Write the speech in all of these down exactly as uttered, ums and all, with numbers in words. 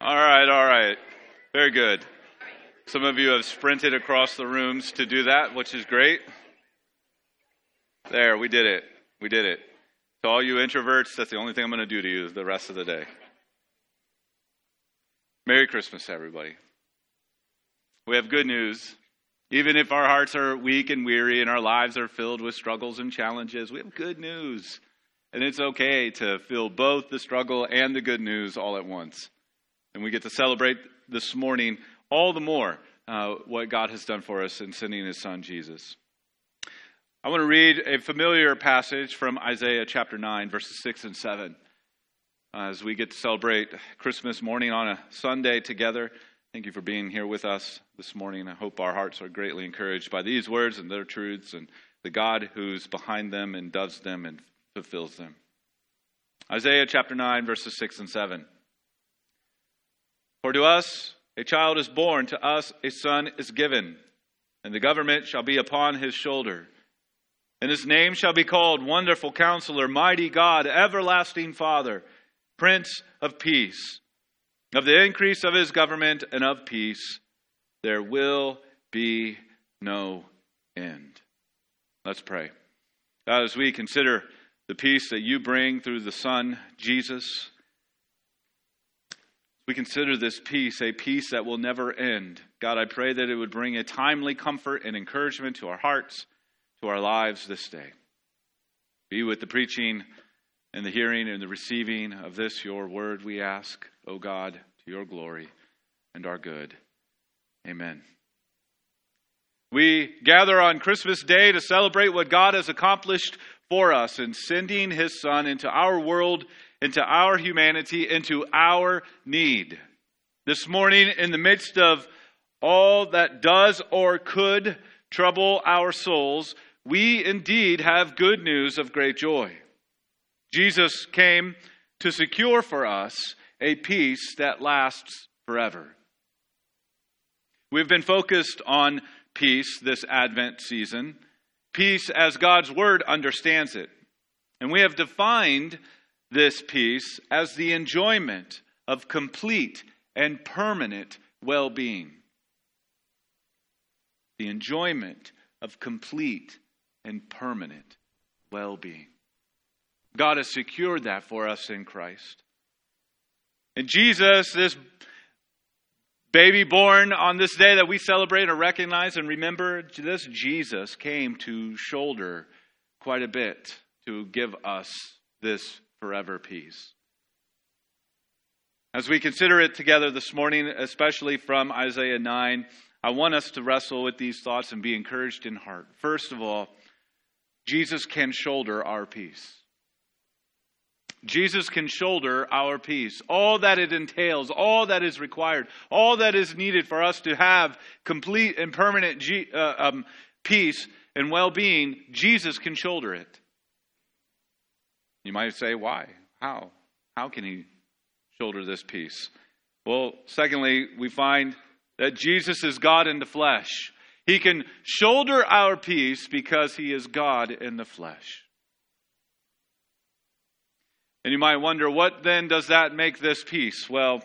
All right, all right. Very good. Some of you have sprinted across the rooms to do that, which is great. There, we did it. We did it. To all you introverts, that's the only thing I'm going to do to you the rest of the day. Merry Christmas, everybody. We have good news. Even if our hearts are weak and weary and our lives are filled with struggles and challenges, we have good news. And it's okay to feel both the struggle and the good news all at once. And we get to celebrate this morning all the more uh, what God has done for us in sending his son, Jesus. I want to read a familiar passage from Isaiah chapter nine, verses six and seven. Uh, as we get to celebrate Christmas morning on a Sunday together, thank you for being here with us this morning. I hope our hearts are greatly encouraged by these words and their truths and the God who's behind them and does them and fulfills them. Isaiah chapter nine, verses six and seven. For to us a child is born, to us a son is given, and the government shall be upon his shoulder. And his name shall be called Wonderful Counselor, Mighty God, Everlasting Father, Prince of Peace. Of the increase of his government and of peace, there will be no end. Let's pray. God, as we consider the peace that you bring through the Son, Jesus, we consider this peace a peace that will never end. God, I pray that it would bring a timely comfort and encouragement to our hearts, to our lives this day. Be with the preaching and the hearing and the receiving of this, your word, we ask, O God, to your glory and our good. Amen. We gather on Christmas Day to celebrate what God has accomplished for us in sending his son into our world, into our humanity, into our need. This morning, in the midst of all that does or could trouble our souls, we indeed have good news of great joy. Jesus came to secure for us a peace that lasts forever. We've been focused on peace this Advent season, peace as God's Word understands it. And we have defined this peace as the enjoyment of complete and permanent well-being. The enjoyment of complete and permanent well-being. God has secured that for us in Christ. And Jesus, this baby born on this day that we celebrate and recognize and remember, this Jesus came to shoulder quite a bit to give us this forever peace. As we consider it together this morning, especially from Isaiah nine, I want us to wrestle with these thoughts and be encouraged in heart. First of all, Jesus can shoulder our peace. Jesus can shoulder our peace. All that it entails, all that is required, all that is needed for us to have complete and permanent G- uh, um, peace and well-being, Jesus can shoulder it. You might say, why? How? How can he shoulder this peace? Well, secondly, we find that Jesus is God in the flesh. He can shoulder our peace because he is God in the flesh. And you might wonder, what then does that make this peace? Well,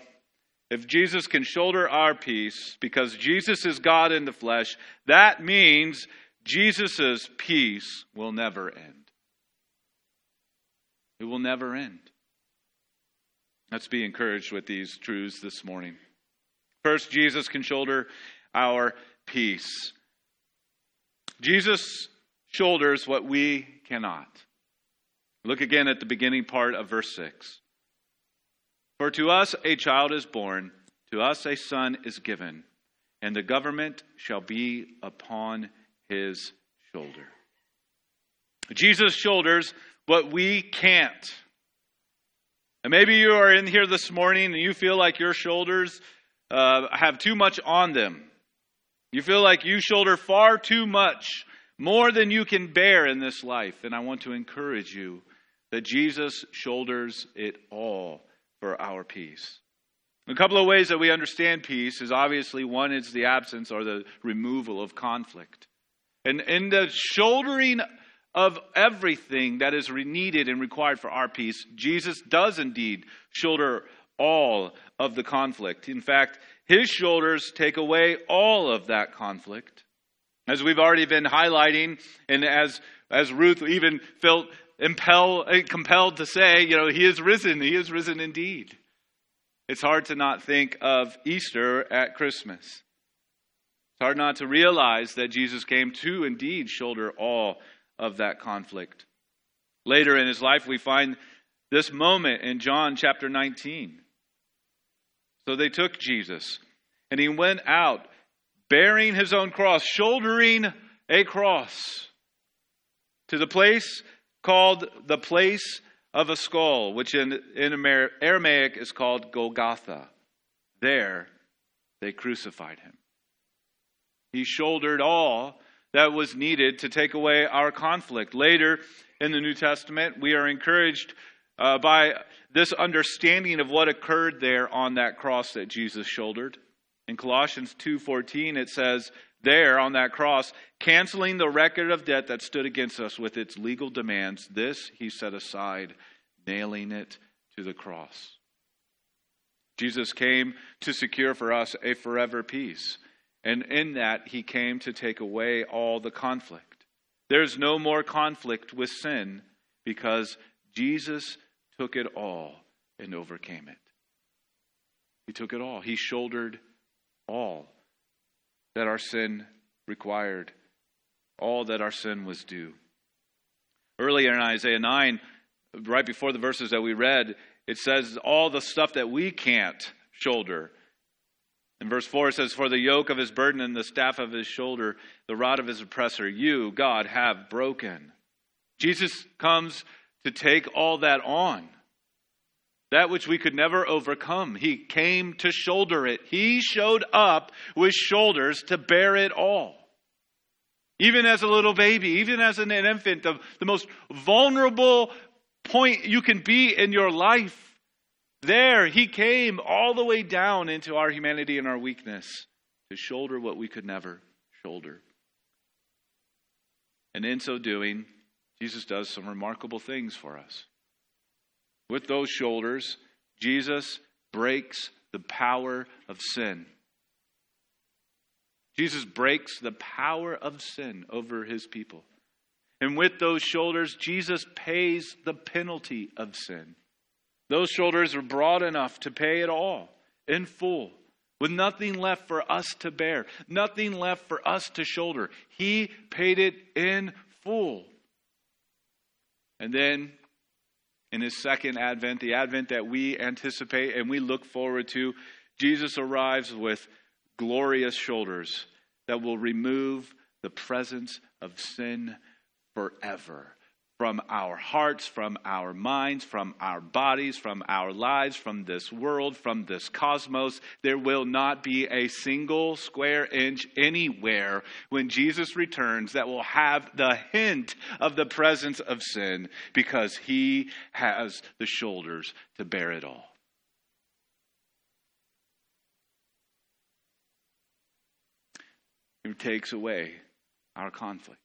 if Jesus can shoulder our peace because Jesus is God in the flesh, that means Jesus' peace will never end. It will never end. Let's be encouraged with these truths this morning. First, Jesus can shoulder our peace. Jesus shoulders what we cannot. Look again at the beginning part of verse six. For to us a child is born, to us a son is given, and the government shall be upon his shoulder. Jesus shoulders what we can't. And maybe you are in here this morning and you feel like your shoulders uh, have too much on them. You feel like you shoulder far too much, more than you can bear in this life. And I want to encourage you that Jesus shoulders it all for our peace. A couple of ways that we understand peace is obviously one is the absence or the removal of conflict. And in the shouldering of everything that is needed and required for our peace, Jesus does indeed shoulder all of the conflict. In fact, his shoulders take away all of that conflict. As we've already been highlighting, and as as Ruth even felt impel, compelled to say, you know, he is risen, he is risen indeed. It's hard to not think of Easter at Christmas. It's hard not to realize that Jesus came to indeed shoulder all of that conflict. Later in his life, we find this moment in John chapter nineteen. So they took Jesus, and he went out bearing his own cross, shouldering a cross, to the place called the place of a skull, which in, in Aramaic is called Golgotha. There they crucified him. He shouldered all that was needed to take away our conflict. Later in the New Testament, we are encouraged uh, by this understanding of what occurred there on that cross that Jesus shouldered. In Colossians two fourteen, it says, there on that cross, canceling the record of debt that stood against us with its legal demands, this he set aside, nailing it to the cross. Jesus came to secure for us a forever peace. And in that, he came to take away all the conflict. There's no more conflict with sin because Jesus took it all and overcame it. He took it all. He shouldered all that our sin required, all that our sin was due. Earlier in Isaiah nine, right before the verses that we read, it says all the stuff that we can't shoulder. In verse four, it says, for the yoke of his burden and the staff of his shoulder, the rod of his oppressor, you, God, have broken. Jesus comes to take all that on. That which we could never overcome, he came to shoulder it. He showed up with shoulders to bear it all. Even as a little baby, even as an infant, the, the most vulnerable point you can be in your life, there he came all the way down into our humanity and our weakness to shoulder what we could never shoulder. And in so doing, Jesus does some remarkable things for us. With those shoulders, Jesus breaks the power of sin. Jesus breaks the power of sin over his people. And with those shoulders, Jesus pays the penalty of sin. Those shoulders are broad enough to pay it all in full, with nothing left for us to bear, nothing left for us to shoulder. He paid it in full. And then, in his second advent, the advent that we anticipate and we look forward to, Jesus arrives with glorious shoulders that will remove the presence of sin forever from our hearts, from our minds, from our bodies, from our lives, from this world, from this cosmos. There will not be a single square inch anywhere when Jesus returns that will have the hint of the presence of sin, because he has the shoulders to bear it all. He takes away our conflict.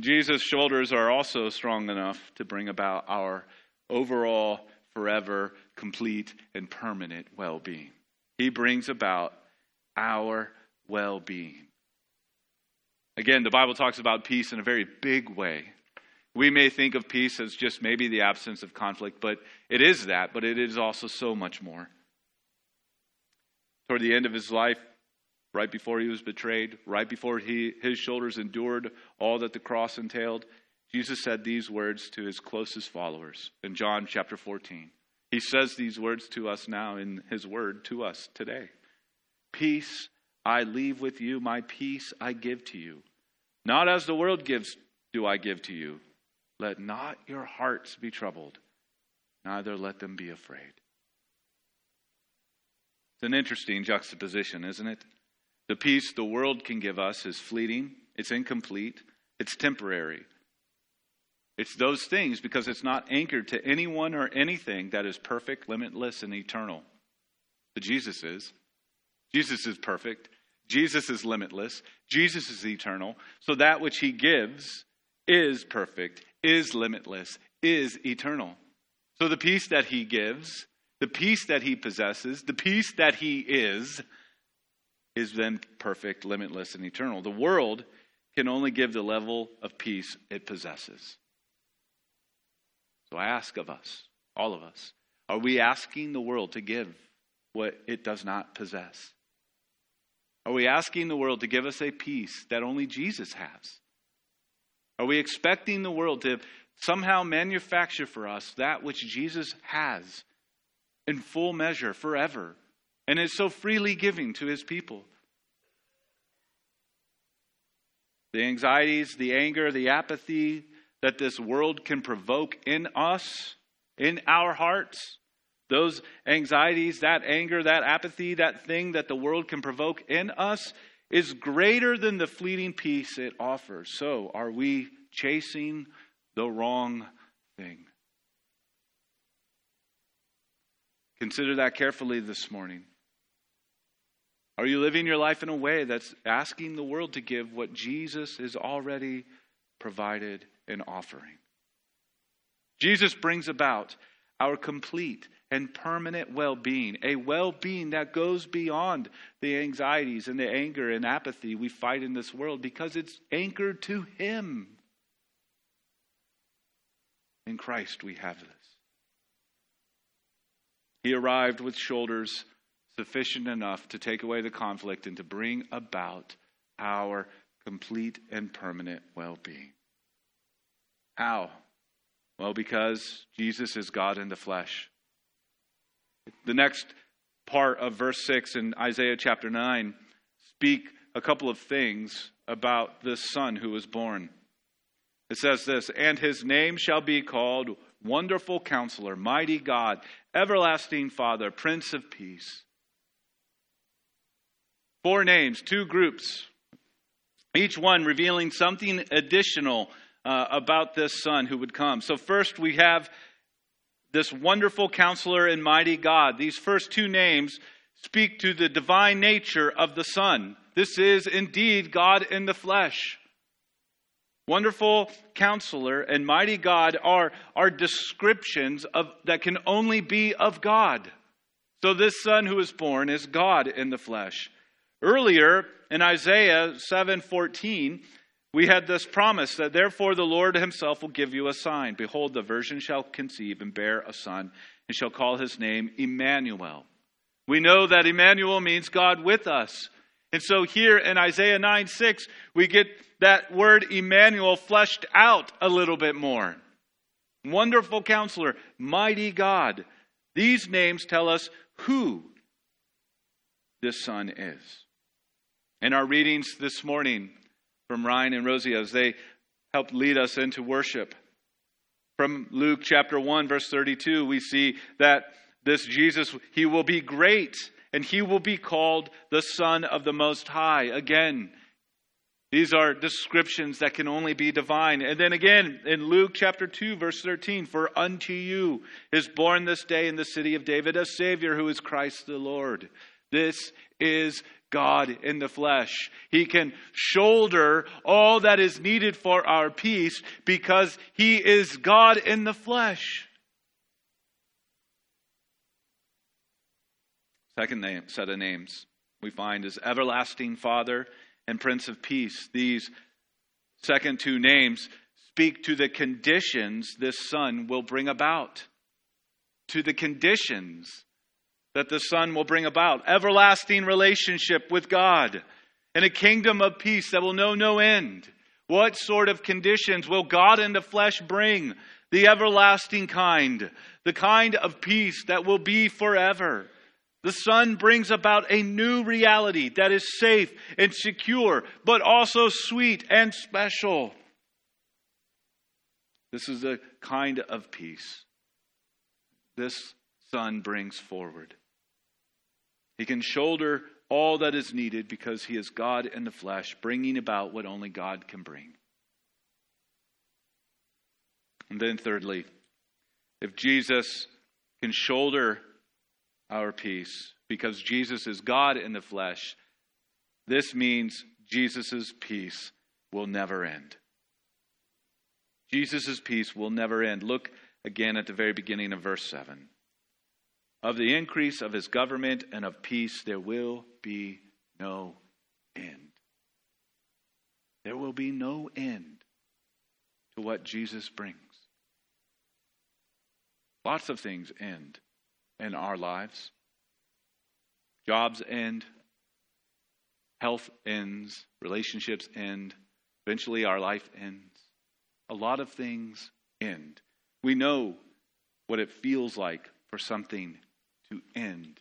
Jesus' shoulders are also strong enough to bring about our overall, forever, complete, and permanent well-being. He brings about our well-being. Again, the Bible talks about peace in a very big way. We may think of peace as just maybe the absence of conflict, but it is that, but it is also so much more. Toward the end of his life, right before he was betrayed, right before he, his shoulders endured all that the cross entailed, Jesus said these words to his closest followers in John chapter fourteen. He says these words to us now in his word to us today. Peace I leave with you, my peace I give to you. Not as the world gives do I give to you. Let not your hearts be troubled, neither let them be afraid. It's an interesting juxtaposition, isn't it? The peace the world can give us is fleeting, it's incomplete, it's temporary. It's those things because it's not anchored to anyone or anything that is perfect, limitless, and eternal. But Jesus is. Jesus is perfect. Jesus is limitless. Jesus is eternal. So that which he gives is perfect, is limitless, is eternal. So the peace that he gives, the peace that he possesses, the peace that he is, is then perfect, limitless, and eternal. The world can only give the level of peace it possesses. So I ask of us, all of us, are we asking the world to give what it does not possess? Are we asking the world to give us a peace that only Jesus has? Are we expecting the world to somehow manufacture for us that which Jesus has in full measure forever and is so freely giving to his people? The anxieties, the anger, the apathy that this world can provoke in us, in our hearts, those anxieties, that anger, that apathy, that thing that the world can provoke in us is greater than the fleeting peace it offers. So are we chasing the wrong thing? Consider that carefully this morning. Are you living your life in a way that's asking the world to give what Jesus has already provided and offering? Jesus brings about our complete and permanent well-being, a well-being that goes beyond the anxieties and the anger and apathy we fight in this world because it's anchored to him. In Christ we have this. He arrived with shoulders sufficient enough to take away the conflict and to bring about our complete and permanent well-being. How? Well, because Jesus is God in the flesh. The next part of verse six in Isaiah chapter nine speak a couple of things about this son who was born. It says this, "And his name shall be called Wonderful Counselor, Mighty God, Everlasting Father, Prince of Peace." Four names, two groups, each one revealing something additional uh, about this son who would come. So first we have this Wonderful Counselor and Mighty God. These first two names speak to the divine nature of the Son. This is indeed God in the flesh. Wonderful Counselor and Mighty God are, are descriptions of that can only be of God. So this Son who is born is God in the flesh. Earlier in Isaiah seven fourteen, we had this promise that therefore the Lord himself will give you a sign. Behold, the virgin shall conceive and bear a son and shall call his name Emmanuel. We know that Emmanuel means God with us. And so here in Isaiah nine six, we get that word Emmanuel fleshed out a little bit more. Wonderful Counselor, Mighty God. These names tell us who this son is. In our readings this morning from Ryan and Rosie as they helped lead us into worship, from Luke chapter one, verse thirty-two, we see that this Jesus, he will be great and he will be called the Son of the Most High. Again, these are descriptions that can only be divine. And then again, in Luke chapter two, verse thirteen, "For unto you is born this day in the city of David a Savior who is Christ the Lord." This is God in the flesh. He can shoulder all that is needed for our peace because he is God in the flesh. Second name, set of names we find is Everlasting Father and Prince of Peace. These second two names speak to the conditions this son will bring about. To the conditions that the Son will bring about. Everlasting relationship with God and a kingdom of peace that will know no end. What sort of conditions will God in the flesh bring? The everlasting kind, the kind of peace that will be forever. The Son brings about a new reality that is safe and secure, but also sweet and special. This is the kind of peace this Son brings forward. He can shoulder all that is needed because he is God in the flesh, bringing about what only God can bring. And then thirdly, if Jesus can shoulder our peace because Jesus is God in the flesh, this means Jesus' peace will never end. Jesus' peace will never end. Look again at the very beginning of verse seven. Of the increase of his government and of peace, there will be no end. There will be no end to what Jesus brings. Lots of things end in our lives. Jobs end. Health ends. Relationships end. Eventually our life ends. A lot of things end. We know what it feels like for something to end.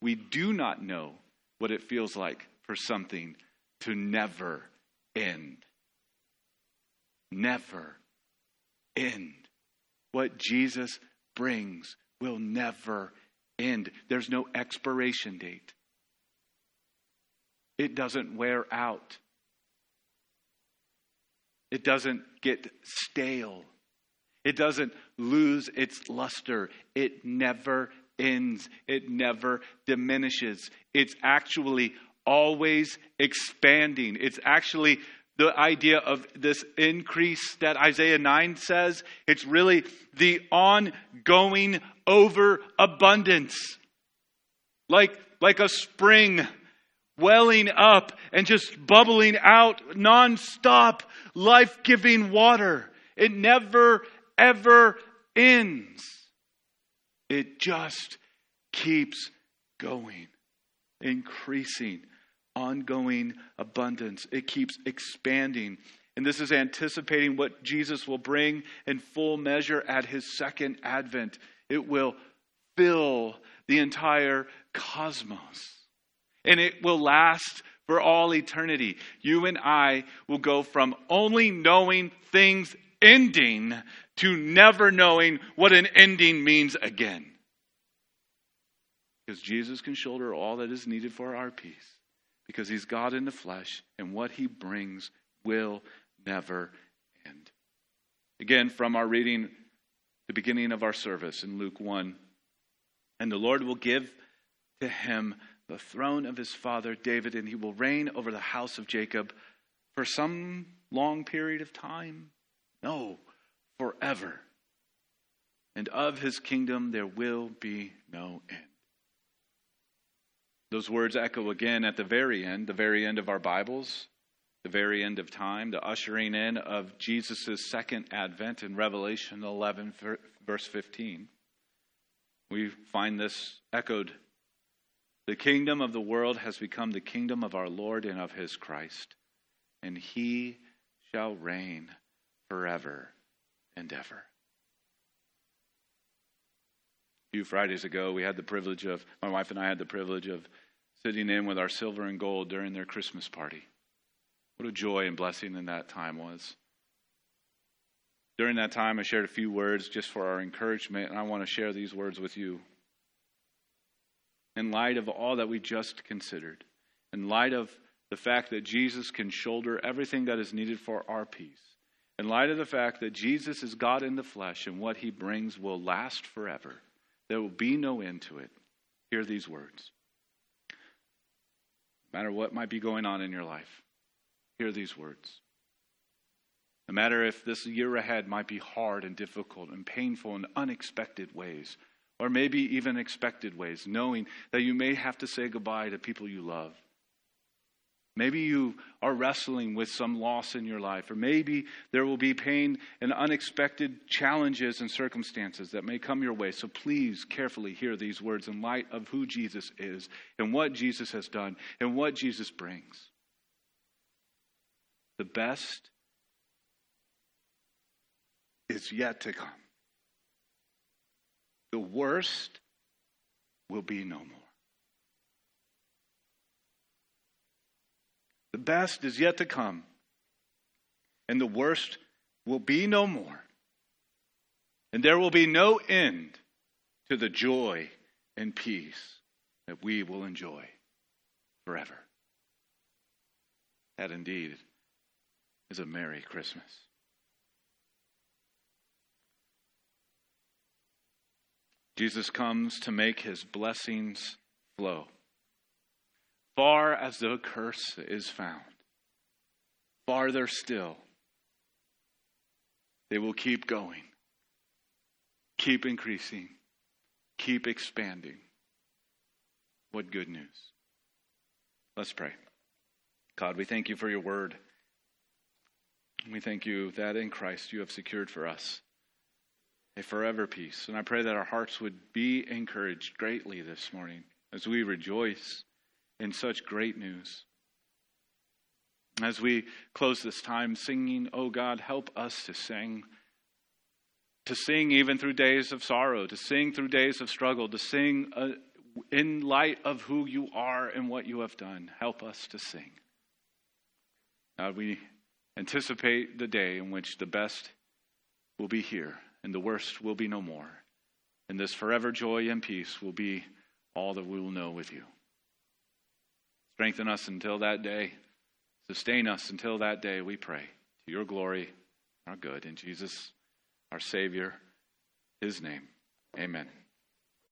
We do not know what it feels like for something to never end. Never end. What Jesus brings will never end. There's no expiration date. It doesn't wear out. It doesn't get stale. It doesn't lose its luster. It never ends. It never diminishes. It's actually always expanding. It's actually the idea of this increase that Isaiah nine says. It's really the ongoing overabundance. Like, like a spring welling up and just bubbling out nonstop, life-giving water. It never, ever ends. It just keeps going, increasing, ongoing abundance. It keeps expanding. And this is anticipating what Jesus will bring in full measure at his second advent. It will fill the entire cosmos. And it will last for all eternity. You and I will go from only knowing things ending to never knowing what an ending means again. Because Jesus can shoulder all that is needed for our peace. Because he's God in the flesh, and what he brings will never end. Again, from our reading, the beginning of our service in Luke one. And the Lord will give to him the throne of his father David, and he will reign over the house of Jacob for some long period of time. No, forever. And of his kingdom there will be no end. Those words echo again at the very end, the very end of our Bibles, the very end of time, the ushering in of Jesus' second advent in Revelation eleven, verse fifteen. We find this echoed. The kingdom of the world has become the kingdom of our Lord and of his Christ, and he shall reign forever and ever. A few Fridays ago, we had the privilege of, my wife and I had the privilege of sitting in with our silver and gold during their Christmas party. What a joy and blessing in that time was. During that time, I shared a few words just for our encouragement, and I want to share these words with you. In light of all that we just considered, in light of the fact that Jesus can shoulder everything that is needed for our peace, in light of the fact that Jesus is God in the flesh and what he brings will last forever, there will be no end to it, hear these words. No matter what might be going on in your life, hear these words. No matter if this year ahead might be hard and difficult and painful in unexpected ways, or maybe even expected ways, knowing that you may have to say goodbye to people you love. Maybe you are wrestling with some loss in your life, or maybe there will be pain and unexpected challenges and circumstances that may come your way. So please carefully hear these words in light of who Jesus is and what Jesus has done and what Jesus brings. The best is yet to come. The worst will be no more. The best is yet to come, and the worst will be no more. And there will be no end to the joy and peace that we will enjoy forever. That indeed is a Merry Christmas. Jesus comes to make his blessings flow. Far as the curse is found, farther still, they will keep going Keep increasing. Keep expanding. What good news. Let's pray. God, we thank you for your word. We thank you that in Christ you have secured for us a forever peace. And I pray that our hearts would be encouraged greatly this morning as we rejoice in such great news. As we close this time singing, oh God, help us to sing. To sing even through days of sorrow, to sing through days of struggle, to sing uh, in light of who you are and what you have done. Help us to sing. God, uh, we anticipate the day in which the best will be here and the worst will be no more. And this forever joy and peace will be all that we will know with you. Strengthen us until that day. Sustain us until that day, we pray. To your glory, our good. In Jesus, our Savior, his name. Amen.